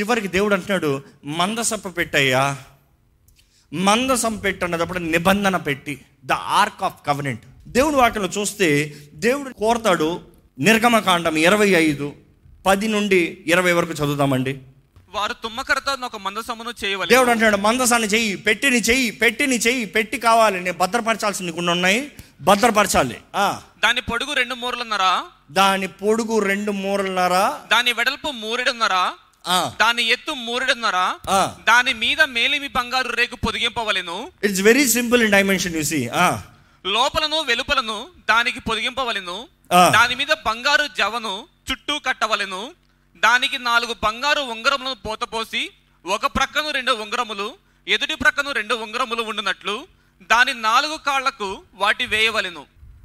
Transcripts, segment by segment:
చివరికి దేవుడు అంటున్నాడు మందసంప పెట్టయ్యా, మందసం పెట్టు అన్నప్పుడు నిబంధన పెట్టి, ద ఆర్క్ ఆఫ్ కవనెంట్. దేవుడు వాటిలో చూస్తే దేవుడు కోరతాడు. నిర్గమకాండం 25:10-20 వరకు చదువుతామండి. వారు తుమ్మకరతో ఒక మందసమును చేయవాలి. దేవుడు అంటున్నాడు మందసాన్ని చెయ్యి, పెట్టిని చెయ్యి, పెట్టి కావాలి, నేను భద్రపరచాల్సి నీకుండా ఉన్నాయి, భద్రపరచాలి. దాని పొడుగు 2 మూరలున్నర, దాని వెడల్పు 3.5, దాని ఎత్తు 3.5, దాని మీద మేలిమి బంగారు రేకు పొదిగింపవలెను. It's very simple in dimension. You see లోపలను వెలుపలను దానికి పొదిగింపవలెను. దాని మీద బంగారు జవను చుట్టూ కట్టవలెను. దానికి 4 బంగారు ఉంగరములను పోతపోసి ఒక ప్రక్కను 2 ఉంగరములు, ఎదుటి ప్రక్కను 2 ఉంగరములు ఉండునట్లు దాని 4 కాళ్లకు వాటి వేయవలెను.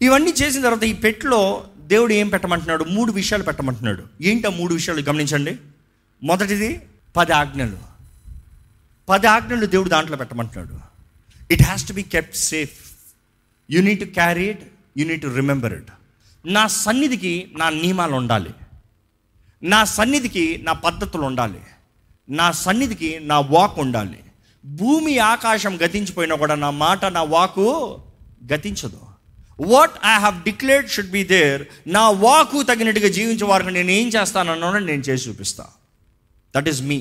ఇవన్నీ చేసిన తర్వాత ఈ పెట్టెలో దేవుడు ఏం పెట్టమంటున్నాడు? 3 విషయాలు పెట్టమంటున్నాడు. ఏంటి ఆ 3 విషయాలు గమనించండి. మొదటిది 10 ఆజ్ఞలు. 10 ఆజ్ఞలు దేవుడు దాంట్లో పెట్టమంటున్నాడు. It has to be kept safe. You need to carry it, you need to remember it. నా సన్నిధికి నా నియమాలు ఉండాలి, నా సన్నిధికి నా పద్ధతులు ఉండాలి, నా సన్నిధికి నా వాక్ ఉండాలి. భూమి ఆకాశం గతించిపోయినా కూడా నా మాట నా వాకు గతించదు. What I have declared should be there. నా వాకు తగినట్టుగా జీవించే వారికి నేను ఏం చేస్తానన్నా నేను చేసి చూపిస్తా. That is me.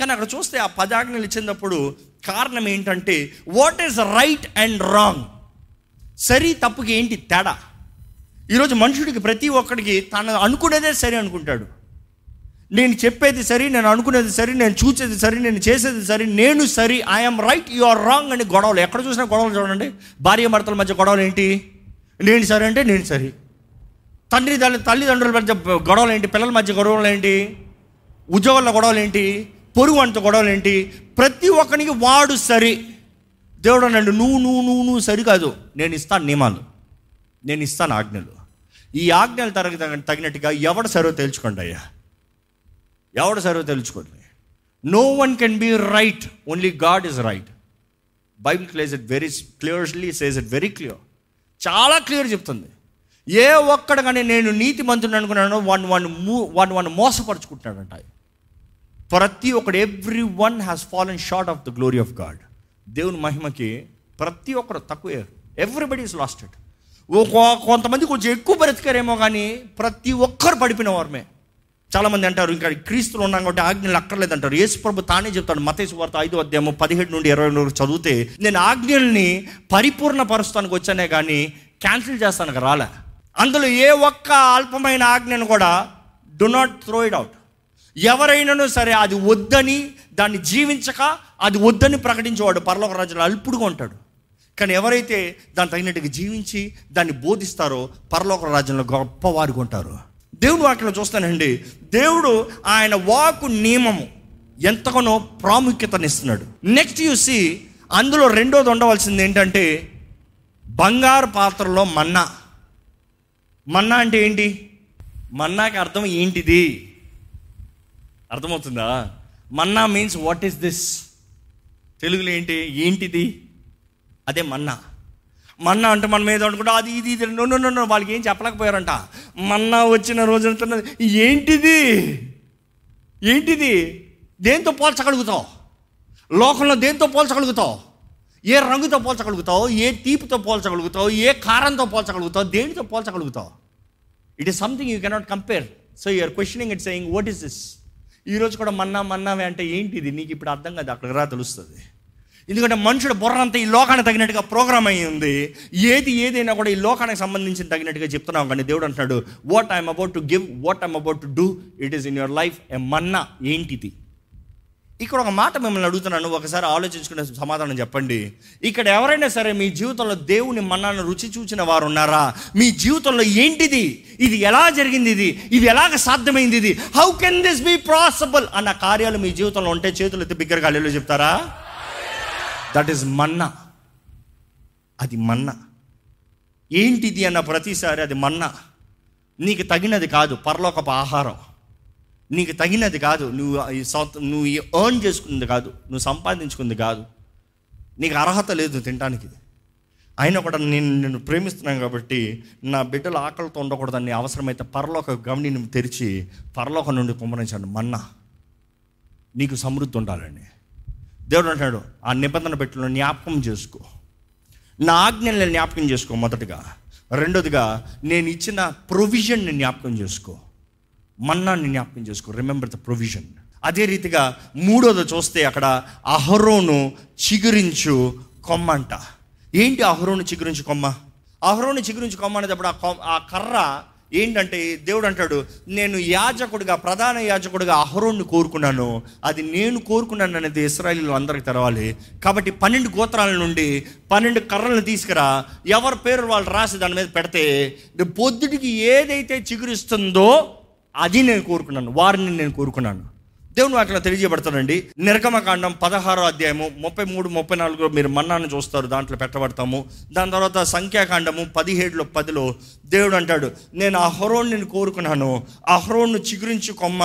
కానీ అక్కడ చూస్తే ఆ 10 ఆజ్ఞలు ఇచ్చినప్పుడు కారణం ఏంటంటే what is right and wrong, సరి తప్పుకి ఏంటి తేడా. ఈరోజు మనుషుడికి ప్రతి ఒక్కడికి తను అనుకునేదే సరి అనుకుంటాడు. నేను చెప్పేది సరి, నేను అనుకునేది సరి, నేను చూసేది సరి, నేను చేసేది సరి, నేను సరి, I'm right, you are wrong అని గొడవలు. ఎక్కడ చూసినా గొడవలు చూడండి. భార్య భర్తల మధ్య గొడవలు ఏంటి? నేను సరి అంటే నేను సరి. తల్లిదండ్రుల మధ్య గొడవలు ఏంటి? పిల్లల మధ్య గొడవలు ఏంటి? ఉద్యోగాల గొడవలు ఏంటి? పొరుగు అంత గొడవలు ఏంటి? ప్రతి ఒక్కరికి వాడు సరి. దేవుడు అన్నాడు నువ్వు సరికాదు, నేను ఇస్తాను నియమాలు, నేను ఇస్తాను ఆజ్ఞలు. ఈ ఆజ్ఞలు తగినట్టుగా ఎవడు సరో తెలుసుకోండి అయ్యా, ఎవడు సరో తెలుసుకోండి. No one can be right, only God is right. Bible places it very clearly, says it very clear, చాలా క్లియర్ చెప్తుంది. ఏ ఒక్కడ కానీ నేను నీతి మంత్రుని అనుకున్నానో వాడిని మోసపరుచుకుంటున్నాడంట. ప్రతి ఒక్కడు, everyone has fallen short of the glory of God. దేవుని మహిమకి ప్రతి ఒక్కరు తక్కువే. Everybody is lost it. కొంతమంది కొంచెం ఎక్కువ బ్రతికారేమో కానీ ప్రతి ఒక్కరు పడిపోయిన వారమే. చాలామంది అంటారు ఇంకా క్రీస్తులు ఉన్నాం కాబట్టి ఆజ్ఞలు అక్కర్లేదంటారు. యేసు ప్రభు తానే చెప్తాడు మత్తయి 5:17-20 చదివితే, నేను ఆజ్ఞల్ని పరిపూర్ణ పరుస్తానికి వచ్చానే కానీ క్యాన్సిల్ చేస్తానికి రాలే. అందులో ఏ ఒక్క అల్పమైన ఆజ్ఞను కూడా do not throw it out. ఎవరైనా సరే అది వద్దని, దాన్ని జీవించక అది వద్దని ప్రకటించేవాడు పరలోక రాజ్యంలో అల్పుడుగా ఉంటాడు. కానీ ఎవరైతే దాన్ని తగినట్టుగా జీవించి దాన్ని బోధిస్తారో పరలోక రాజ్యంలో గొప్పవారుగా ఉంటారు. దేవుడు వాటిలో చూస్తానండి, దేవుడు ఆయన వాకు నియమము ఎంతగానో ప్రాముఖ్యతనిస్తున్నాడు. నెక్స్ట్ చూసి అందులో 2వ ఉండవలసింది ఏంటంటే బంగారు పాత్రలో మన్నా. మన్నా అంటే ఏంటి? మన్నాకి అర్థం ఏంటిది? అర్థమవుతుందా? Manna means what is this. తెలుగులో ఏంటిది అదే మన్నా. మన్నా అంటే మనం ఏదో అనుకుంటా అది ఇది నో వాళ్ళకి ఏం చెప్పలేకపోయారంట. మన్నా వచ్చిన రోజు అంటున్నది ఏంటిది? దేంతో పోల్చగలుగుతావు? లోకంలో దేంతో పోల్చగలుగుతావు? ఏ రంగుతో పోల్చగలుగుతావు? ఏ తీపితో పోల్చగలుగుతావు? ఏ కారంతో పోల్చగలుగుతావు? దేనితో పోల్చగలుగుతావు? It is something you cannot compare. So you're questioning it, saying what is this. ఈరోజు కూడా మన్నావే అంటే ఏంటిది నీకు ఇప్పుడు అర్థం కాదు, అక్కడికి రా తెలుస్తుంది. ఎందుకంటే మనుషుడు బుర్ర అంతా ఈ లోకానికి తగినట్టుగా ప్రోగ్రామ్ అయ్యి ఉంది. ఏదైనా కూడా ఈ లోకానికి సంబంధించి తగినట్టుగా చెప్తున్నాం. కానీ దేవుడు అంటున్నాడు what I'm about to give, what I'm about to do, it is in your life a manna. ఏంటిది? ఇక్కడ ఒక మాట మిమ్మల్ని అడుగుతున్నాను, ఒకసారి ఆలోచించుకునే సమాధానం చెప్పండి. ఇక్కడ ఎవరైనా సరే మీ జీవితంలో దేవుని మన్నాను రుచి చూచిన వారు ఉన్నారా? మీ జీవితంలో ఏంటిది, ఇది ఎలా జరిగింది, ఇది ఎలాగ సాధ్యమైంది, ఇది how can this be possible అన్న కార్యాలు మీ జీవితంలో ఉంటే చేతులు ఎత్తి బిగ్గరగా హల్లెలూయా చెప్తారా? That is manna. అది మన్నా. ఏంటిది అన్న ప్రతిసారి అది మన్నా. నీకు తగినది కాదు పరలోకపు ఆహారం, నీకు తగినది కాదు, నువ్వు ఎర్న్ చేసుకున్నది కాదు, నువ్వు సంపాదించుకుంది కాదు, నీకు అర్హత లేదు తినడానికి. అయినా కూడా నేను ప్రేమిస్తున్నాను కాబట్టి నా బిడ్డలు ఆకలితో ఉండకూడదని అవసరమైతే పరలోక గమని తెరిచి పరలోకం నుండి కుమ్మరించాను మన్నా. నీకు సమృద్ధి ఉండాలని దేవుడు అంటాడు. ఆ నిబంధన పెట్టెలో జ్ఞాపకం చేసుకో, నా ఆజ్ఞల్ని జ్ఞాపకం చేసుకో మొదటగా. రెండోదిగా నేను ఇచ్చిన ప్రొవిజన్ని జ్ఞాపకం చేసుకో, మన్నాన్ని జ్ఞాపకం చేసుకో, రిమెంబర్ ద ప్రొవిజన్. అదే రీతిగా మూడోది చూస్తే అక్కడ అహరోను చిగురించు కొమ్మ అంట. ఏంటి అహరోను చిగురించు కొమ్మ? అహరోను చిగురించు కొమ్మ అనేటప్పుడు ఆ కర్ర ఏంటంటే దేవుడు అంటాడు, నేను యాజకుడిగా ప్రధాన యాజకుడిగా అహరోను కోరుకున్నాను, అది నేను కోరుకున్నాను అనేది ఇశ్రాయేలు అందరికి తెరవాలి. కాబట్టి 12 గోత్రాల నుండి 12 కర్రలను తీసుకురా, ఎవరి పేరు వాళ్ళు రాసి దాని మీద పెడితే పొద్దుటికి ఏదైతే చిగురిస్తుందో అది నేను కోరుకున్నాను, వారిని నేను కోరుకున్నాను. దేవుని వాటిలో తెలియజేయబడతానండి. నిర్గమకాండం 16వ అధ్యాయము 33, 34 మీరు మన్నాను చూస్తారు, దాంట్లో పెట్టబడతాము. దాని తర్వాత సంఖ్యాకాండము 17:10 దేవుడు అంటాడు, నేను అహరోను కోరుకున్నాను, అహరోను చిగురించు కొమ్మ,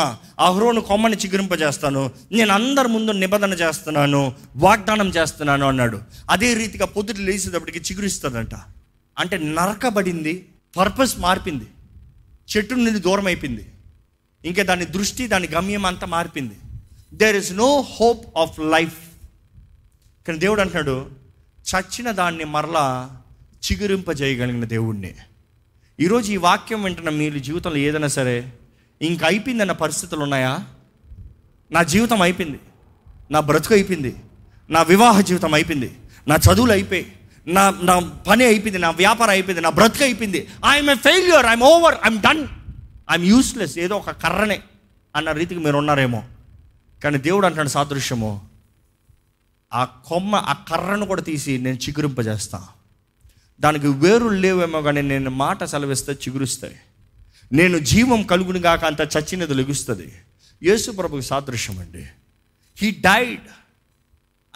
అహరోను కొమ్మని చిగురింపజేస్తాను, నేను అందరి ముందు నిబంధన చేస్తున్నాను, వాగ్దానం చేస్తున్నాను అన్నాడు. అదే రీతిగా పొద్దుట లేచేటప్పటికి చిగురిస్తుందంట. అంటే నరకబడింది, పర్పస్ మార్పింది, చెట్టు నుండి దూరం అయిపోయింది, ఇంకా దాని దృష్టి దాని గమ్యం అంతా మారిపోయింది. There is no hope of life. కానీ దేవుడు అంటున్నాడు, చచ్చిన దాన్ని మరలా చిగురింపజేయగలిగిన దేవుడిని. ఈరోజు ఈ వాక్యం వింటున్న మీరు జీవితంలో ఏదైనా సరే ఇంక అయిపోయిందన్న పరిస్థితులు ఉన్నాయా? నా జీవితం అయిపోయింది, నా బ్రతుకు అయిపోయింది, నా వివాహ జీవితం అయిపోయింది, నా చదువులు అయిపోయి, నా పని అయిపోయింది, నా వ్యాపారం అయిపోయింది, నా బ్రతుకు అయిపోయింది, I'm a failure, I'm over, I'm done, I'm useless, ఏదో ఒక కర్రనే అన్న రీతికి మీరు ఉన్నారేమో. కానీ దేవుడు అంటాడు సాదృశ్యము, ఆ కొమ్మ ఆ కర్రను కూడా తీసి నేను చిగురింపజేస్తా, దానికి వేరులు లేవేమో కానీ నేను మాట సెలవిస్తే చిగురుస్తాయి, నేను జీవం కలుగునిగాక అంత చచ్చినది లెగుస్తుంది. యేసు ప్రభుకి సాదృశ్యం అండి. హీ డైడ్,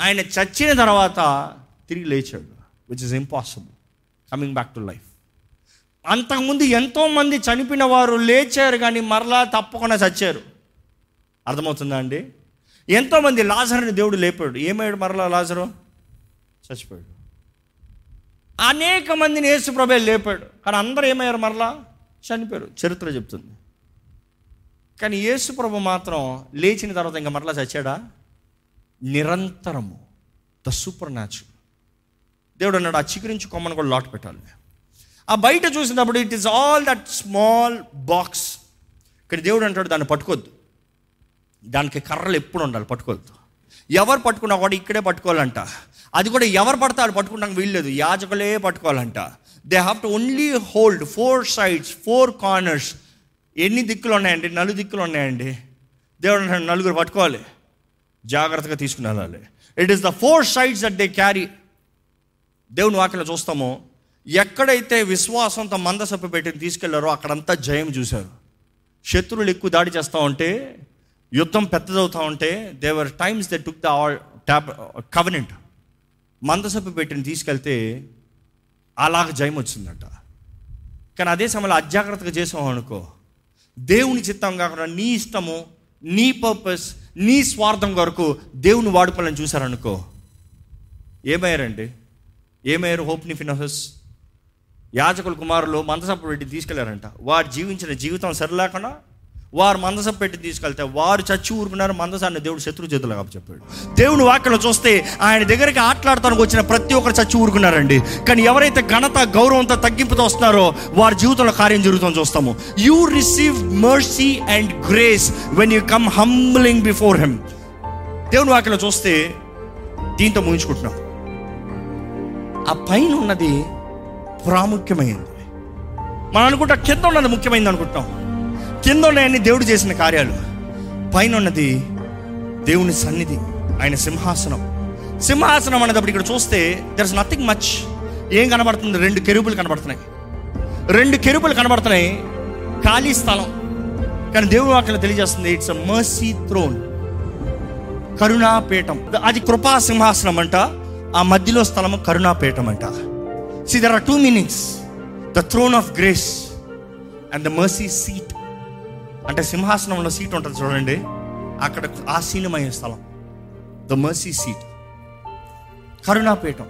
ఆయన చచ్చిన తర్వాత తిరిగి లేచాడు, which is impossible, coming back to life. అంతకుముందు ఎంతోమంది చనిపోయిన వారు లేచారు కానీ మరలా తప్పకుండా చచ్చారు. అర్థమవుతుందా అండి? ఎంతోమంది లాజరుని దేవుడు లేపాడు, ఏమయ్యాడు? మరలా లాజరు చచ్చిపోయాడు. అనేక మందిని యేసు ప్రభువు లేపాడు, కానీ అందరూ ఏమయ్యారు? మరలా చనిపోయారు, చరిత్ర చెప్తుంది. కానీ యేసు ప్రభువు మాత్రం లేచిన తర్వాత ఇంకా మరలా చచ్చాడా? నిరంతరము, ద సూపర్ న్యాచురల్. దేవుడు అన్నాడు, ఆ చిగురించి కొమ్మను కూడా లాట్ పెట్టాలి. ఆ బయట చూసినప్పుడు it is all that small box. ఇక్కడ దేవుడు అంటాడు, దాన్ని పట్టుకోవద్దు, దానికి కర్రలు ఎప్పుడు ఉండాలి, పట్టుకోవద్దు. ఎవరు పట్టుకున్నా కూడా ఇక్కడే పట్టుకోవాలంట. అది కూడా ఎవరు పడతారు పట్టుకున్నాక వీల్లేదు, యాజకులే పట్టుకోవాలంట. They have to only hold 4 sides, 4 corners. ఎన్ని దిక్కులు ఉన్నాయండి? 4 దిక్కులు ఉన్నాయండి. దేవుడు అంటాడు, 4 పట్టుకోవాలి, జాగ్రత్తగా తీసుకుని వెళ్ళాలి. It is the 4 sides that they carry. దేవుని వాక్యంలో చూస్తాము, ఎక్కడైతే విశ్వాసంతో మందసప్పు పెట్టి తీసుకెళ్లారో అక్కడంతా జయం చూశారు. శత్రువులు ఎక్కువ దాడి చేస్తూ ఉంటే, యుద్ధం పెద్దదవుతూ ఉంటే, there were times they took the covenant. మందసప్పు పెట్టిని తీసుకెళ్తే అలాగ జయం వచ్చిందంట. కానీ అదే సమయంలో అజాగ్రత్తగా చేసాం అనుకో, దేవుని చిత్తం కాకుండా నీ ఇష్టము, నీ పర్పస్, నీ స్వార్థం కొరకు దేవుని వాడుకోవాలని చూశారనుకో, ఏమయ్యారండి? ఏమయ్యారు? హోప్ని ఫినోహస్ యాజకుల కుమారులు మందసప్పు పెట్టి తీసుకెళ్లారంట. వారు జీవించిన జీవితం సరిలేకుండా వారు మందసప్పు పెట్టి తీసుకెళ్తే వారు చచ్చి ఊరుకున్నారు. మందసాన్ని దేవుడు శత్రు చేతులు కాబట్టి చెప్పాడు. దేవుని వాక్యంలో చూస్తే ఆయన దగ్గరికి ఆటలాడటానికి వచ్చిన ప్రతి ఒక్కరు చచ్చి ఊరుకున్నారండి. కానీ ఎవరైతే ఘనత గౌరవంతో తగ్గింపుతో వస్తున్నారో వారి జీవితంలో కార్యం జరుగుతుందని చూస్తాము. You receive mercy and grace when you come humbling before him. దేవుని వాక్యంలో చూస్తే దీంతో ముగించుకుంటున్నాం. ఆ పైన ఉన్నది ప్రాముఖ్యమైనది. మనం అనుకుంటా కింద ఉన్నది ముఖ్యమైనది అనుకుంటాం. కింద ఉన్నాయని దేవుడు చేసిన కార్యాలు, పైన ఉన్నది దేవుని సన్నిధి, ఆయన సింహాసనం. సింహాసనం అనేటప్పుడు ఇక్కడ చూస్తే దర్ ఇస్ నథింగ్ మచ్. ఏం కనబడుతుంది? 2 కెరూబులు కనబడుతున్నాయి, 2 కెరూబులు కనబడుతున్నాయి, ఖాళీ స్థలం. కానీ దేవుని వాక్యం తెలియజేస్తుంది ఇట్స్ అ మర్సీ థ్రోన్, కరుణాపీఠం. అది కృపా సింహాసనం అంట, ఆ మధ్యలో స్థలము కరుణాపీఠం అంట. See, there are 2 meanings. The throne of grace and the mercy seat. అంటే సింహాసనంలో సీట్ ఉంటుంది చూడండి, అక్కడ ఆసీనమైన స్థలం, the mercy seat, కరుణాపీఠం.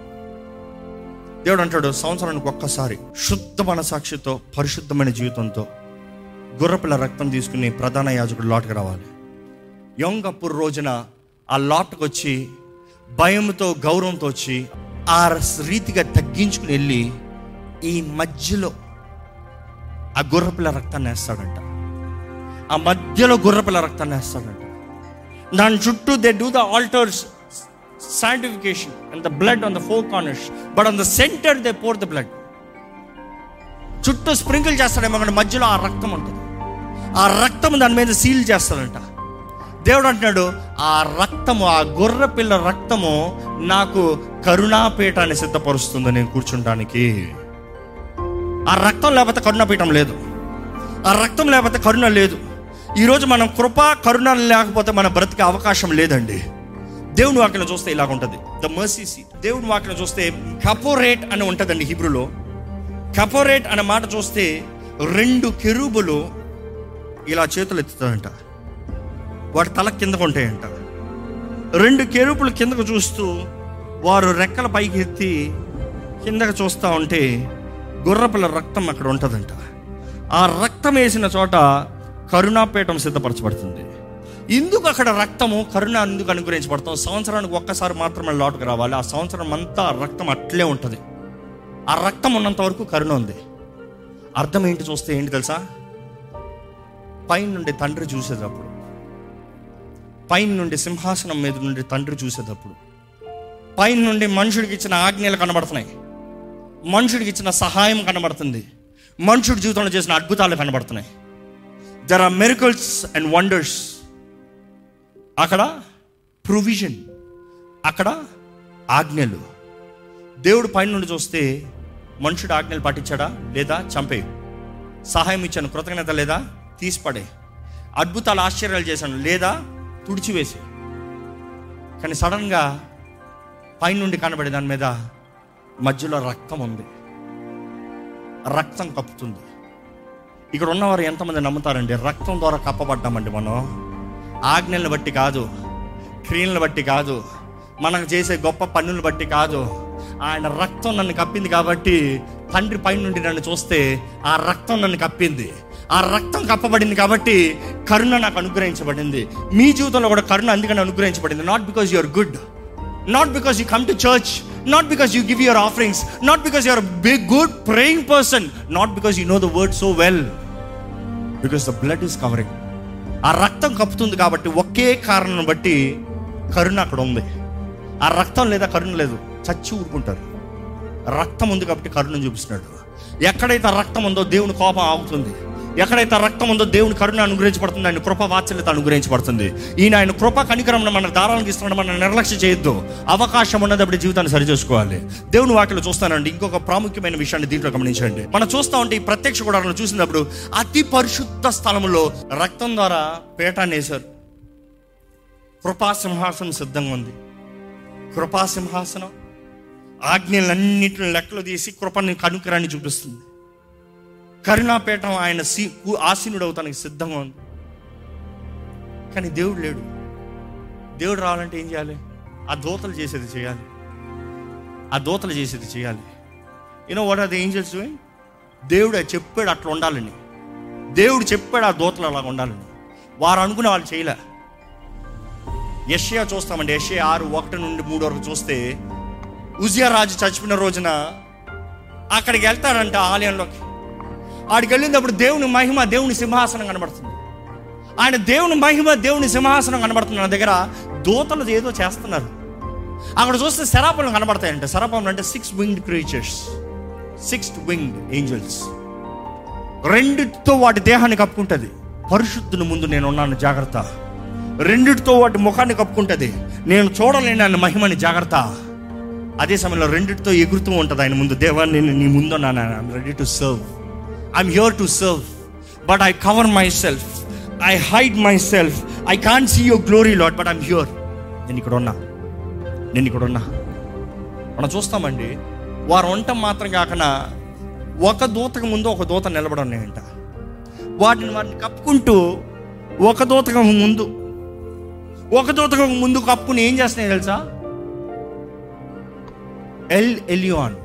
దేవుడు అంటాడు, సంవత్సరానికి ఒక్కసారి శుద్ధ మనసాక్షితో పరిశుద్ధమైన జీవితంతో గుర్రపిల్ల రక్తం తీసుకుని ప్రధాన యాజకుడు లోటుకు రావాలి. యోం కపూర్ రోజున ఆ లాట్కి వచ్చి భయంతో గౌరవంతో వచ్చి ఆ రీతిగా తగ్గించుకుని వెళ్ళి ఈ మధ్యలో ఆ గుర్రపిల్ల రక్తాన్ని వేస్తాడంట. ఆ మధ్యలో గుర్రపిల్ల రక్తాన్ని వేస్తాడంట. దాని చుట్టూ they do the altars sanctification and the blood on the four corners, but on the center they pour the blood. చుట్టూ స్ప్రింకిల్ చేస్తాడేమో కానీ మధ్యలో ఆ రక్తం ఉంటుంది. ఆ రక్తం దాని మీద సీల్ చేస్తాడంట. దేవుడు అంటున్నాడు, ఆ రక్తము, ఆ గొర్రెపిల్ల రక్తము నాకు కరుణాపీఠాన్ని సిద్ధపరుస్తుంది నేను కూర్చుంటానికి. ఆ రక్తం లేకపోతే కరుణాపీఠం లేదు. ఆ రక్తం లేకపోతే కరుణ లేదు. ఈరోజు మనం కృప కరుణ లేకపోతే మనం బ్రతికే అవకాశం లేదండి. దేవుని వాక్యం చూస్తే ఇలాగ ఉంటుంది, ద మర్సీ సీట్. దేవుని వాక్యం చూస్తే కపోరేట్ అని ఉంటుందండి హిబ్రూలో. కపోరేట్ అనే మాట చూస్తే రెండు కెరూబులు ఇలా చేతులు ఎత్తుతారంట, వాటి తల కిందకు ఉంటాయంట. రెండు కెరూబులు కిందకు చూస్తూ వారు రెక్కల పైకి ఎత్తి కిందకు చూస్తూ ఉంటే గుర్రపిల్ల రక్తం అక్కడ ఉంటుందంట. ఆ రక్తం వేసిన చోట కరుణాపీఠం సిద్ధపరచబడుతుంది. ఇందుకు అక్కడ రక్తము కరుణ ఎందుకు అనుగ్రహించబడతాం? సంవత్సరానికి ఒక్కసారి మాత్రమే లోటుకు రావాలి. ఆ సంవత్సరం అంతా రక్తం అట్లే ఉంటుంది. ఆ రక్తం ఉన్నంత వరకు కరుణ ఉంది. అర్థం ఏంటి చూస్తే ఏంటి తెలుసా? పైన నుండి తండ్రి చూసేటప్పుడు, పైన నుండి సింహాసనం మీద నుండి తండ్రి చూసేటప్పుడు, పైన నుండి మనుషుడికి ఇచ్చిన ఆజ్ఞలు కనబడుతున్నాయి, మనుషుడికి ఇచ్చిన సహాయం కనబడుతుంది, మనుషుడి జీవితంలో చేసిన అద్భుతాలు కనబడుతున్నాయి. There are miracles and wonders. అక్కడ ప్రొవిజన్, అక్కడ ఆజ్ఞలు. దేవుడు పైన నుండి చూస్తే మనుషుడు ఆజ్ఞలు పాటించాడా లేదా? చంపే. సహాయం ఇచ్చాను, కృతజ్ఞత లేదా? తీసిపడే. అద్భుతాలు ఆశ్చర్యాలు చేశాను లేదా? తుడిచివేసి. కానీ సడన్గా పైన నుండి కనబడే దాని మీద మధ్యలో రక్తం ఉంది, రక్తం కప్పుతుంది. ఇక్కడ ఉన్నవారు ఎంతమంది నమ్ముతారండి? రక్తం ద్వారా కప్పబడ్డామండి మనం. ఆజ్ఞలను బట్టి కాదు, క్రియలను బట్టి కాదు, మనం చేసే గొప్ప పనులను బట్టి కాదు. ఆయన రక్తం నన్ను కప్పింది కాబట్టి తండ్రి పైన నుండి నన్ను చూస్తే ఆ రక్తం నన్ను కప్పింది. ఆ రక్తం కప్పబడింది కాబట్టి కరుణ నాకు అనుగ్రహించబడింది. మీ జీవితంలో కూడా కరుణ అందుకని అనుగ్రహించబడింది. Not because you are good, not because you come to church, not because you give your offerings, not because you are a big good praying person, not because you know the word so well, because the blood is covering. ఆ రక్తం కప్పుతుంది కాబట్టి ఒకే కారణం బట్టి కరుణ అక్కడ ఉంది. ఆ రక్తం లేదా కరుణ లేదు, చచ్చి ఊరుకుంటారు. రక్తం ఉంది కాబట్టి కరుణ చూపిస్తున్నాడు. ఎక్కడైతే రక్తం ఉందో దేవుని కోపం ఆగుతుంది. ఎక్కడైతే రక్తం ఉందో దేవుని కరుణ అనుగ్రహించబడుతుంది, ఆయన కృప వాత్సల్యత అనుగ్రహించబడుతుంది. ఈయన ఆయన కృప కనికరమును మన దారాలకు ఇస్తున్నాడు. మనం నిర్లక్ష్యం చేయొద్దు. అవకాశం ఉన్నప్పుడు జీవితాన్ని సరిచేసుకోవాలి. దేవుని వాటిలో చూస్తానండి ఇంకొక ప్రాముఖ్యమైన విషయాన్ని దీంట్లో గమనించండి. మనం చూస్తూ ఉంటే ఈ ప్రత్యక్ష గుడారాలను చూసినప్పుడు అతి పరిశుద్ధ స్థలంలో రక్తం ద్వారా పీఠాన్ని వేశారు. కృపాసింహాసనం సిద్ధంగా ఉంది. కృపాసింహాసనం ఆజ్ఞలన్నింటిని లెక్కలు తీసి కృపని కనుకరాన్ని చూపిస్తుంది. కరుణాపీఠం ఆయన ఆసీనుడు తనకి సిద్ధంగా ఉంది. కానీ దేవుడు లేడు. దేవుడు రావాలంటే ఏం చేయాలి? ఆ దోతలు చేసేది చేయాలి. ఆ దోతలు చేసేది చేయాలి. You know what are the angels doing? దేవుడు చెప్పాడు అట్లా ఉండాలని, దేవుడు చెప్పాడు ఆ దోతలు అలాగ ఉండాలని, వారు అనుకునే వాళ్ళు చేయలే. యెషయా చూస్తామండి, యెషయా 6:1-3 వరకు చూస్తే ఉజియా రాజు చచ్చిపోయిన రోజున అక్కడికి వెళ్తాడంట ఆలయంలోకి. ఆడికి వెళ్ళినప్పుడు దేవుని మహిమ, దేవుని సింహాసనం కనబడుతుంది. ఆయన దేవుని మహిమ, దేవుని సింహాసనం కనబడుతుంది. నా దగ్గర దూతలు ఏదో చేస్తున్నారు. అక్కడ చూస్తే శరాపములు కనబడతాయంటే, శరాపములు అంటే 6 winged creatures, 6 winged angels. రెండిటితో వాటి దేహాన్ని కప్పుకుంటుంది. పరిశుద్ధుని ముందు నేను ఉన్నాను జాగ్రత్త. రెండిటితో వాటి ముఖాన్ని కప్పుకుంటుంది. నేను చూడలేని ఆయన మహిమని జాగ్రత్త. అదే సమయంలో రెండిటితో ఎగురుతూ ఉంటుంది ఆయన ముందు. దేవాన్ని నేను నీ ముందు ఉన్నాను, I'm ready to serve, I'm here to serve, but I cover myself, I hide myself, I can't see your glory Lord, but I'm here. నేను ఇక్కడ ఉన్నా. మనం చూస్తామండి వారు ఉండటం మాత్రం కాకుండా ఒక దూతకు ముందు ఒక దూత నిలబడున్నాయంట. వాటిని కప్పుకుంటూ ఒక దూతకు ముందు కప్పుకుని ఏం చేస్తున్నాయి తెలుసా? ఎల్ ఎలియాన్,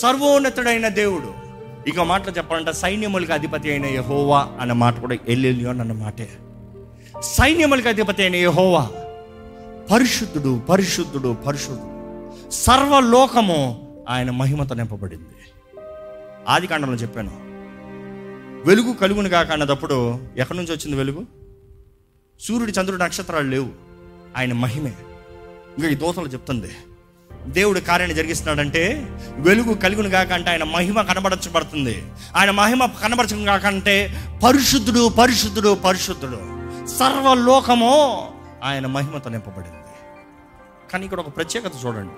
సర్వోన్నతుడైన దేవుడు. ఇక మాటలు చెప్పాలంటే సైన్యములకు అధిపతి అయిన యెహోవా అన్న మాట కూడా ఎల్ ఎలియాన్ అన్న మాటే. సైన్యములకు అధిపతి అయిన యెహోవా పరిశుద్ధుడు పరిశుద్ధుడు పరిశుద్ధుడు, సర్వలోకము ఆయన మహిమతో నింపబడింది. ఆది కాండంలో చెప్పాను, వెలుగు కలుగును కాక అన్నప్పుడు ఎక్కడి నుంచి వచ్చింది వెలుగు? సూర్యుడు, చంద్రుడు, నక్షత్రాలు లేవు, ఆయన మహిమే. ఇంకా ఈ దోతలు చెప్తుంది, దేవుడు కార్యాన్ని జరిగిస్తున్నాడంటే వెలుగు కలుగును కాక అంటే ఆయన మహిమ కనబరచబడుతుంది. ఆయన మహిమ కనబరచడం కాకంటే పరిశుద్ధుడు పరిశుద్ధుడు పరిశుద్ధుడు, సర్వలోకము ఆయన మహిమతో నింపబడింది. కానీ ఇక్కడ ఒక ప్రత్యేకత చూడండి,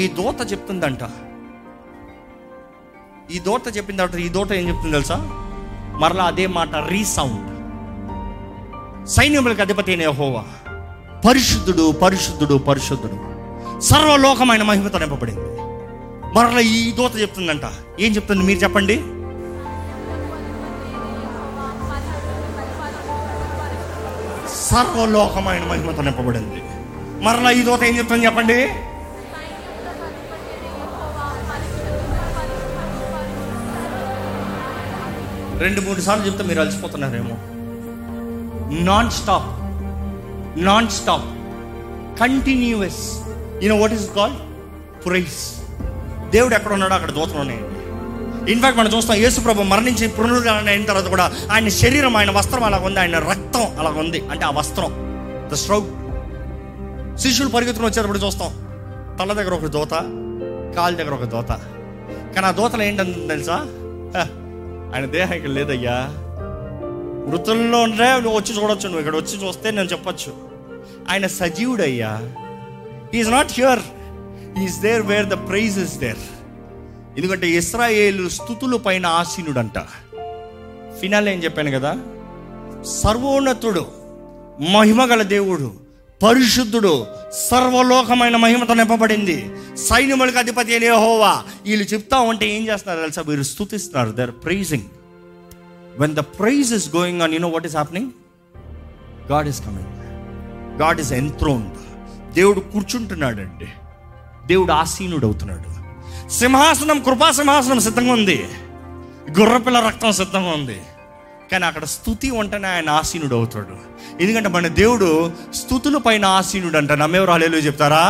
ఈ దోత చెప్తుందంట. ఈ దోత చెప్పిన తర్వాత ఈ దోత ఏం చెప్తుంది తెలుసా? మరలా అదే మాట రీసౌండ్. సైన్యములకు అధిపతి అయిన యెహోవా పరిశుద్ధుడు పరిశుద్ధుడు పరిశుద్ధుడు, సర్వలోకం ఆయన మహిమతో నింపబడింది. మరలా ఈ దోత చెప్తుందంట. ఏం చెప్తుంది మీరు చెప్పండి? సర్వలోకం ఆయన మహిమతో నింపబడింది. మరలా ఈ దోత ఏం చెప్తుంది చెప్పండి? రెండు మూడు సార్లు చెప్తే మీరు అలసిపోతున్నారేమో. Non stop, non stop, continuous. You know what is called praise. దేవుడు ఎక్కడ ఉన్నాడో అక్కడ దోతలు ఉన్నాయండి. ఇన్ఫాక్ట్ మనం చూస్తాం, యేసుప్రభు మరణించి పునరుద్ధరణ అయిన తర్వాత కూడా ఆయన శరీరం, ఆయన వస్త్రం అలాగ ఉంది, ఆయన రక్తం అలాగ ఉంది. అంటే ఆ వస్త్రం, ద స్ట్రౌట్. శిష్యులు పరిగెత్తున వచ్చేటప్పుడు చూస్తాం, తల దగ్గర ఒక దోత, కాళ్ళ దగ్గర ఒక దోత. కానీ ఆ దోతలు ఏంటంటే తెలుసా, ఆయన దేహం ఇక్కడ లేదయ్యా, మృతుల్లో ఉంటే నువ్వు వచ్చి చూడొచ్చు, నువ్వు ఇక్కడ వచ్చి చూస్తే నేను చెప్పచ్చు, ఆయన సజీవుడయ్యా. Is not here, is there where the praise is there. ఎందుకంటే ఇస్రాయేలు స్థుతుల పైన ఆసీనుడంట. ఫినాల్ ఏం చెప్పాను కదా, సర్వోన్నతుడు, మహిమగల దేవుడు, పరిశుద్ధుడు, సర్వలోకమైన మహిమతో నింపబడింది, సైన్యములకు అధిపతి అయిన యెహోవా. వీళ్ళు చెప్తా ఉంటే ఏం చేస్తున్నారు తెలుసా, వీరు స్తుతిస్తున్నారు. They are praising. When the praise is going on, you know what is happening? God is coming, God is enthroned. దేవుడు కూర్చుంటున్నాడండి, దేవుడు ఆసీనుడు అవుతున్నాడు. సింహాసనం, కృపాసింహాసనం సిద్ధంగా ఉంది, గుర్రపిల్ల రక్తం సిద్ధంగా ఉంది. కానీ అక్కడ స్తుతి ఉంటేనే ఆయన ఆసీనుడు అవుతాడు. ఎందుకంటే మన దేవుడు స్తుతుల పైన ఆసీనుడు అంట. నమ్మేవారు హల్లెలూయా చెప్తారా?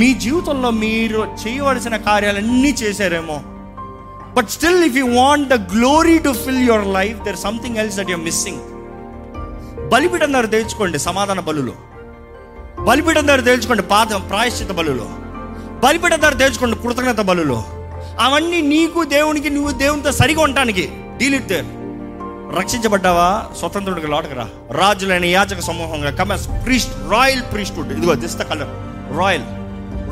మీ జీవితంలో మీరు చేయవలసిన కార్యాలన్నీ చేశారేమో, but still if you want the glory to fill your life, there something else that you're missing. బలిపీఠం దగ్గర తేల్చుకోండి, సమాధాన బలులో బలిపీఠం దగ్గర తేల్చుకోండి, ప్రాయశ్చిత బలులో బలిపీఠం దగ్గర తేల్చుకోండి, కృతజ్ఞత బలులో. అవన్నీ నీకు దేవునికి, నువ్వు దేవునితో సరిగా ఉండటానికి. రక్షించబడ్డావా? స్వతంత్రుడికి లోటుకు రా. రాజులైన యాచక సమూహంగా కమస్ ప్రీస్ట్, రాయల్ ప్రీస్ట్హుడ్. ఇదిగో this the colour, royal,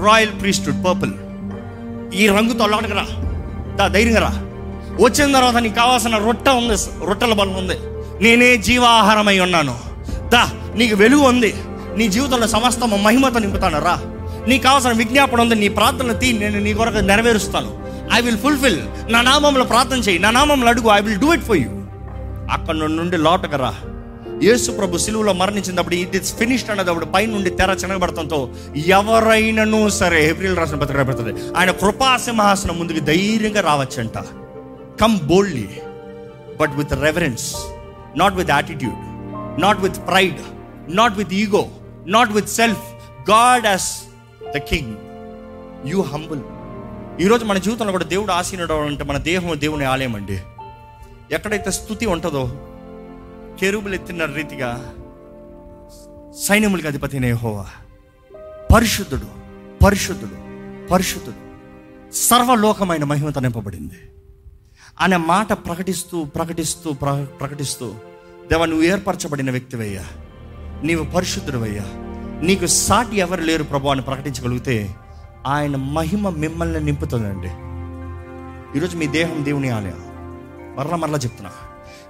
royal priesthood, purple. ఈ రంగుతో లోటుకు రా, ధైర్యంగా రా. వచ్చిన తర్వాత నీకు కావాల్సిన రొట్టె ఉంది, రొట్టెల బలం ఉంది. నేనే జీవాహారమై ఉన్నాను దా, నీకు వెలుగు ఉంది, నీ జీవితంలో సమస్తము మహిమతో నింపుతాను రా. నీకు కావాల్సిన విజ్ఞాపన ఉంది, నీ ప్రార్థనలు తీ, నేను నీ కొరకు నెరవేరుస్తాను. I will fulfil. నా నామంలో ప్రార్థన చేయి, నా నామంలో అడుగు, I will do it for you. అక్కడ నుండి లోటుకు రా. యేసు ప్రభు సిలువలో మరణించినప్పుడు, ఇట్ ఇస్ ఫినిష్డ్ అన్నప్పుడు, పై నుండి తెర చినగబడటంతో ఎవరైనాను సరే, హెబ్రీయుల రాసిన పత్రికలో పెడుతుంది, ఆయన కృపాసింహాసనం ముందుకు ధైర్యంగా రావచ్చంట. Come boldly, but with reverence, not with attitude, not with pride, not with ego, not with self. God as the king, you humble. ఈరోజు మన జీవితంలో కూడా దేవుడు ఆశీనుడు అంటే మన దేహం దేవుని ఆలయం అండి. ఎక్కడైతే స్తుతి ఉంటుందో, కెరూబులు ఎత్తిన రీతిగా సైన్యములకు అధిపతి అయిన యెహోవా పరిశుద్ధుడు పరిశుద్ధుడు పరిశుద్ధుడు, సర్వలోకమైన మహిమతో నింపబడింది అనే మాట ప్రకటిస్తూ ప్రకటిస్తూ ప్రకటిస్తూ దేవా, నువ్వు ఏర్పరచబడిన వ్యక్తివయ్యా, నీవు పరిశుద్ధుడివయ్యా, నీకు సాటి ఎవరు లేరు ప్రభు అని ప్రకటించగలిగితే ఆయన మహిమ మిమ్మల్ని నింపుతుందండి. ఈరోజు మీ దేహం దేవుని ఆలయం. మరలా చెప్తున్నా,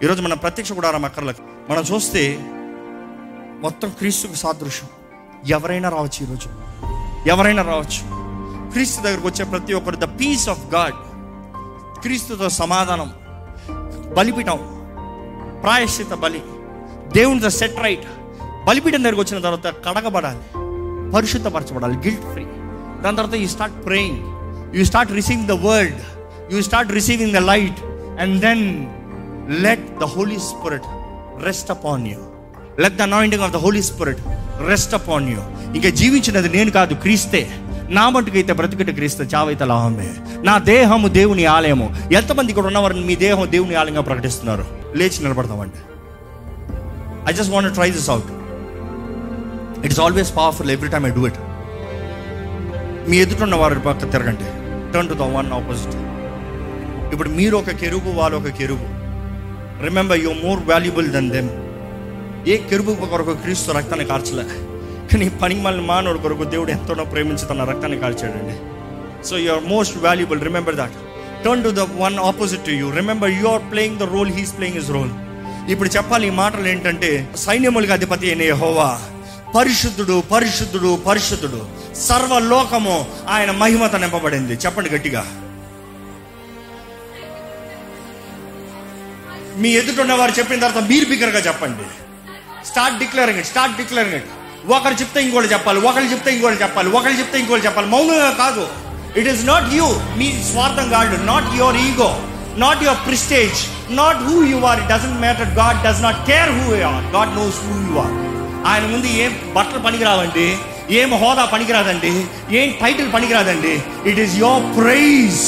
ఈరోజు మన ప్రత్యక్ష గుడారం అక్కర్లకు మనం చూస్తే మొత్తం క్రీస్తుకు సాదృశ్యం. ఎవరైనా రావచ్చు, ఈరోజు ఎవరైనా రావచ్చు. క్రీస్తు దగ్గరకు వచ్చే ప్రతి ఒక్కరు ద పీస్ ఆఫ్ గాడ్, క్రీస్తుతో సమాధానం, బలిపీఠం, ప్రాయశ్చిత బలి, దేవునితో సెట్ రైట్. బలిపీఠం దగ్గరకు వచ్చిన తర్వాత కడగబడాలి, పరిశుద్ధపరచబడాలి, గిల్ట్ ఫ్రీ. దాని తర్వాత you start praying, you start receiving the word, you start receiving the light, and then let the Holy Spirit rest upon you. Let the anointing of the Holy Spirit rest upon you. ఇంకా జీవించినది నేను కాదు, క్రీస్తే. నా మటుకైతే బ్రతికిట క్రీస్తు, చావైతే లాభమే. నా దేహము దేవుని ఆలయము. ఎంతమంది ఇక్కడ ఉన్నవారు మీ దేహం దేవుని ఆలయంగా ప్రకటిస్తున్నారు? లేచి నిలబడతామండి. I just want to try this out. It's always powerful every time I do it. మీ ఎదుటిన్న వారి పక్క తిరగండి. Turn to the one opposite. ఇప్పుడు మీరు ఒక కెరుగు, వాళ్ళు ఒక కెరుగు. Remember you are more valuable than them. ఏ కెరుగు కొరకు క్రీస్తు రక్తాన్ని కార్చలే, కానీ పని మళ్ళీ మానవుడు కొరకు దేవుడు ఎంతనో ప్రేమించి తన రక్తాన్ని కాల్చాడండి. So you are most valuable, remember that. Turn to the one opposite to you. Remember you are playing the role, he's playing his role. ఇప్పుడు చెప్పాలి ఈ మాటలు ఏంటంటే, సైన్యములకు అధిపతి అయిన యెహోవా పరిశుద్ధుడు, పరిశుద్ధుడు, పరిశుద్ధుడు, సర్వలోకము ఆయన మహిమత నింపబడింది. చెప్పండి గట్టిగా. మీ ఎదుటిన్న వారు చెప్పిన తర్వాత మీరు బిగ్గరగా చెప్పండి. Start declaring it, start declaring it. ఒకరు చెప్తే ఇంకోటి చెప్పాలి, ఒకరు చెప్తే ఇంకోటి చెప్పాలి, ఒకరు చెప్తే ఇంకోటి చెప్పాలి. మౌనంగా కాదు. ఇట్ ఈస్ నాట్ యూ, మీ స్వార్థం కాదు. Not your ego, not your prestige, not who you are. It doesn't matter. God does not care who you are. God knows who you are. ఆయన ముందు ఏం బట్టలు పనికిరావండి, ఏం హోదా పనికిరాదండి, ఏం టైటిల్ పనికిరాదండి. It is your praise.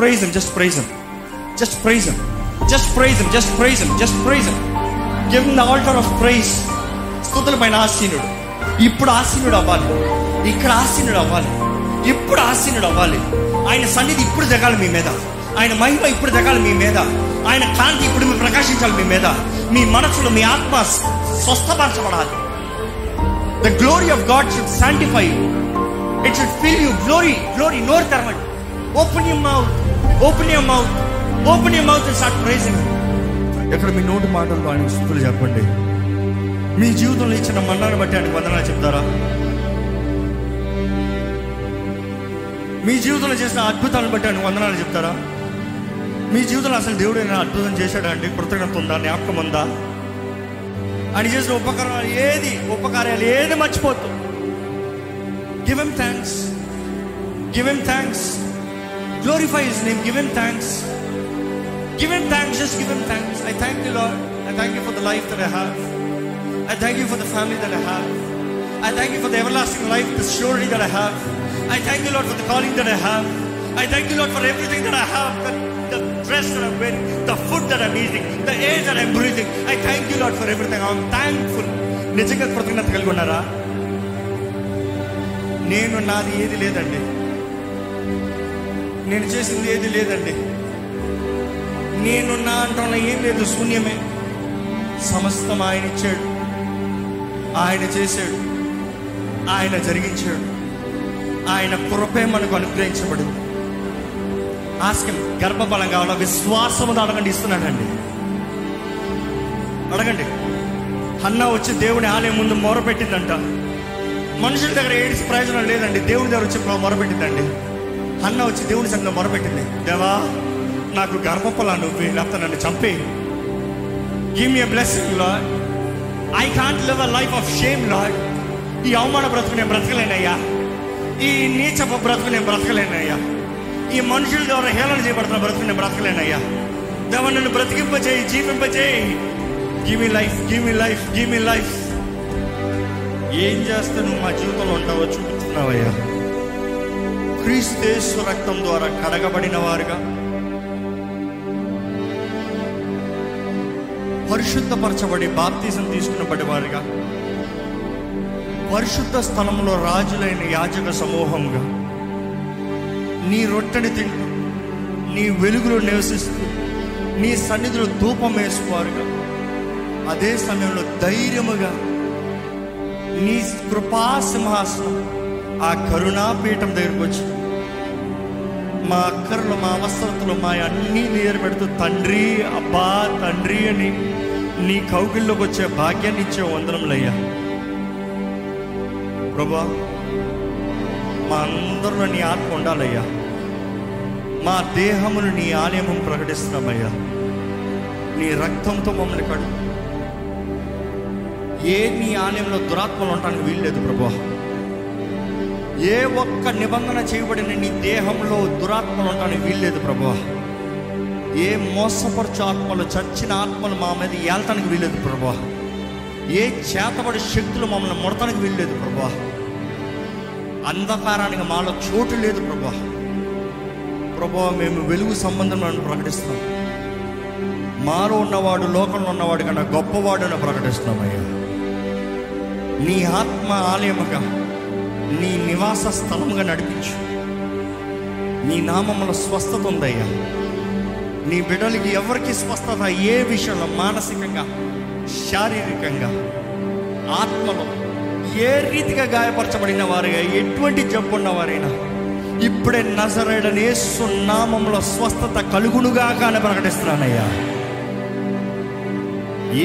Praise him, just praise him, just praise him, just praise him, just praise him, just praise him. Give him the altar of praise. స్తుతుల పైన ఆసీనుడు. ఇప్పుడు ఆసీనుడు అవ్వాలి, ఇక్కడ ఆసీనుడు అవ్వాలి, ఇప్పుడు ఆసీనుడు అవ్వాలి. ఆయన సన్నిధి ఇప్పుడు దిగాలి మీ మీద, ఆయన మహిమ ఇప్పుడు దిగాలి మీ మీద, ఆయన కాంతి ఇప్పుడు మీరు ప్రకాశించాలి మీ మీద. మీ మనసులో మీ ఆత్మ స్వస్థపరచబడాలి. The glory of God should sanctify you. It should fill you. Glory, glory. నోరు తెరవండి. Open your mouth, open your mouth, open your mouth and start praising. ఇక్కడ మీ నోటి మాటలతో ఆయన స్తుతులు చెప్పండి. మీ జీవితంలో ఇచ్చిన మన్నాను బట్టి ఆయన వందనాలు చెప్తారా? మీ జీవితంలో చేసిన అద్భుతాలను బట్టి ఆయన వందనాలు చెప్తారా? మీ జీవితంలో అసలు దేవుడు ఏమైనా అద్భుతం చేశాడా అండి? కృతజ్ఞత ఉందా? జ్ఞాపకం ఉందా? ఆయన చేసిన ఉపకారాలు ఏది, ఉపకార్యాలు ఏది మర్చిపోతూ give him thanks, give him thanks, glorify his name, give him thanks, give him thanks, just give him thanks. I thank you Lord. I thank you for the life that I have. I thank you for the family that I have. I thank you for the everlasting life, the surety that I have. I thank you, Lord, for the calling that I have. I thank you, Lord, for everything that I have, the dress that I'm wearing, the food that I'm eating, the air that I'm breathing. I thank you, Lord, for everything. I'm thankful. Nijanga krutangyata kalgi unnara? Nenu naadi edi ledandi, nenu chesindi edi ledandi, nenu na antona em ledu, shunyame. సమస్తం ఆయన ఇచ్చాడు, ఆయన చేశాడు, ఆయన జరిగించాడు. ఆయన కృపే మనకు అనుగ్రహించబడింది. ఆస్కం గర్భఫలం కావాలా? విశ్వాసముతో అడగండి, ఇస్తున్నాడండి. అడగండి. హన్నా వచ్చి దేవుని ఆలయం ముందు మొరపెట్టిందంట. మనుషుల దగ్గర ఏడిచి ప్రయోజనం లేదండి, దేవుని దగ్గర వచ్చి మొరపెట్టిందండి. హన్నా వచ్చి దేవుని సంగతి మొరపెట్టింది. దేవా, నాకు గర్భఫలాన్ని నువ్వు, లేకపోతే నన్ను చంపే. Give me a blessing, Lord. I can't live a life of shame, Lord. ఈ అవమాన బ్రతుకు నేను బ్రతకలేనయ్యా, ఈ నీచపు బ్రతుకు నేను బ్రతకలేనయ్యా, ఈ మనుషుల ద్వారా హేళన చేయబడుతున్న బ్రతుకు నేను బ్రతకలేనయ్యా. దేవా, నన్ను బ్రతికింపచేయి, జీవింపచేయి. Give me life, give me life, give me life. ఏం చేస్తే నువ్వు మా జీవితంలో ఉంటావో చూపుతున్నావయ్యా. క్రీస్తు రక్తం ద్వారా కడగబడిన వారుగా, పరిశుద్ధపరచబడి బాప్తిజం తీసుకున్నప్పటి వారిగా, పరిశుద్ధ స్థలంలో రాజులైన యాజక సమూహంగా, నీ రొట్టెని తింటూ, నీ వెలుగులో నివసిస్తూ, నీ సన్నిధిలో ధూపం వేసేవారుగా, అదే సమయంలో ధైర్యముగా నీ కృపా సింహాసనం, ఆ కరుణాపీఠం దగ్గరకు వచ్చి మా అక్కర్లు, మా అవసరతలు, మా అన్నీ నీరు పెడుతూ తండ్రి, అబ్బా తండ్రి అని నీ కౌగిల్లోకి వచ్చే భాగ్యాన్ని ఇచ్చే వందనములయ్యా. ప్రభువా, మా అందరిలో నీ ఆత్మ ఉండాలయ్యా. మా దేహమును నీ ఆలయము ప్రకటిస్తున్నామయ్యా. నీ రక్తంతో మమ్మల్ని కడు. ఏ నీ ఆలయంలో దురాత్మలు ఉండడానికి వీల్లేదు ప్రభువా. ఏ ఒక్క నిబంధన చేయబడిన నీ దేహంలో దురాత్మలు ఉండడానికి వీల్లేదు ప్రభువా. ఏ మోసపరచు ఆత్మలు, చచ్చిన ఆత్మలు మా మీద ఏలటానికి వీల్లేదు ప్రభువా. ఏ చేతబడి శక్తులు మమ్మల్ని ముడతానికి వీల్లేదు ప్రభువా. అంధకారానికి మాలో చోటు లేదు ప్రభువా. ప్రభువా, మేము వెలుగు సంబంధంలో ప్రకటిస్తున్నాం. మాలో ఉన్నవాడు లోకంలో ఉన్నవాడు కన్నా గొప్పవాడును ప్రకటిస్తున్నామయ్యా. నీ ఆత్మ ఆలయముగా, నీ నివాస స్థలముగా నడిపించు. నీ నామములో స్వస్థత ఉందయ్యా. నీ బిడ్డలకి ఎవరికి స్వస్థత ఏ విషయంలో, మానసికంగా, శారీరకంగా, ఆత్మలో ఏ రీతిగా గాయపరచబడిన వారిగా, ఎటువంటి జబ్బు ఉన్నవారైనా ఇప్పుడే నజరేయుడైన యేసు నామములో స్వస్థత కలుగునుగా అని ప్రకటిస్తున్నానయ్యా.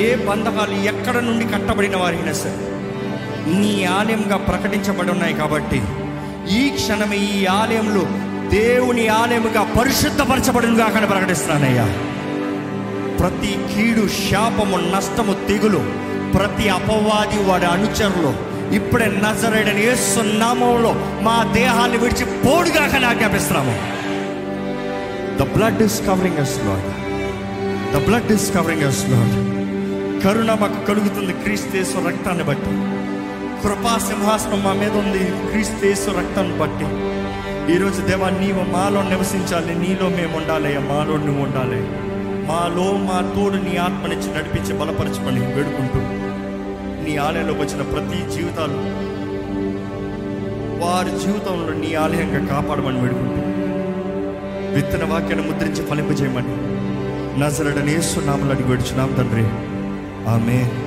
ఏ బంధకాలు ఎక్కడ నుండి కట్టబడిన వారైనా సరే నీ ఆలయంగా ప్రకటించబడి ఉన్నాయి కాబట్టి ఈ క్షణమే ఈ ఆలయంలో దేవుని ఆలయముగా పరిశుద్ధపరచబడునుగా అని ప్రకటిస్తున్నానయ్యా. ప్రతి కీడు, శాపము, నష్టము, తెగులు, ప్రతి అపవాది వాడి అనుచరులు ఇప్పుడే నజరేయుడైన యేసు నామములో మా దేహాన్ని విడిచి పోడుగా అని ఆజ్ఞాపిస్తున్నాము. The blood is covering us Lord, the blood is covering us Lord. కరుణ మాకు కలుగుతుంది క్రీస్తుయేసు రక్తాన్ని బట్టి. కృపా సింహాసనం మా మీద ఉంది క్రీస్తుయేసు రక్తాన్ని బట్టి. ఈరోజు దేవా, నీవు మాలో నివసించాలి, నీలో మేము ఉండాలయ్యా, మాలో నువ్వు ఉండాలి, మాలో మా తోడు నీ ఆత్మనిచ్చి నడిపించి బలపరచమని వేడుకుంటూ నీ ఆలయంలోకి వచ్చిన ప్రతి జీవితాలు వారి జీవితంలో నీ ఆలయంగా కాపాడమని వేడుకుంటూ విత్తన వాక్యాన్ని ముద్రించి ఫలింపజేయమని నజరేయుడైన యేసు నామమున అడిగి వేడుచున్నాం తండ్రి, ఆమేన్.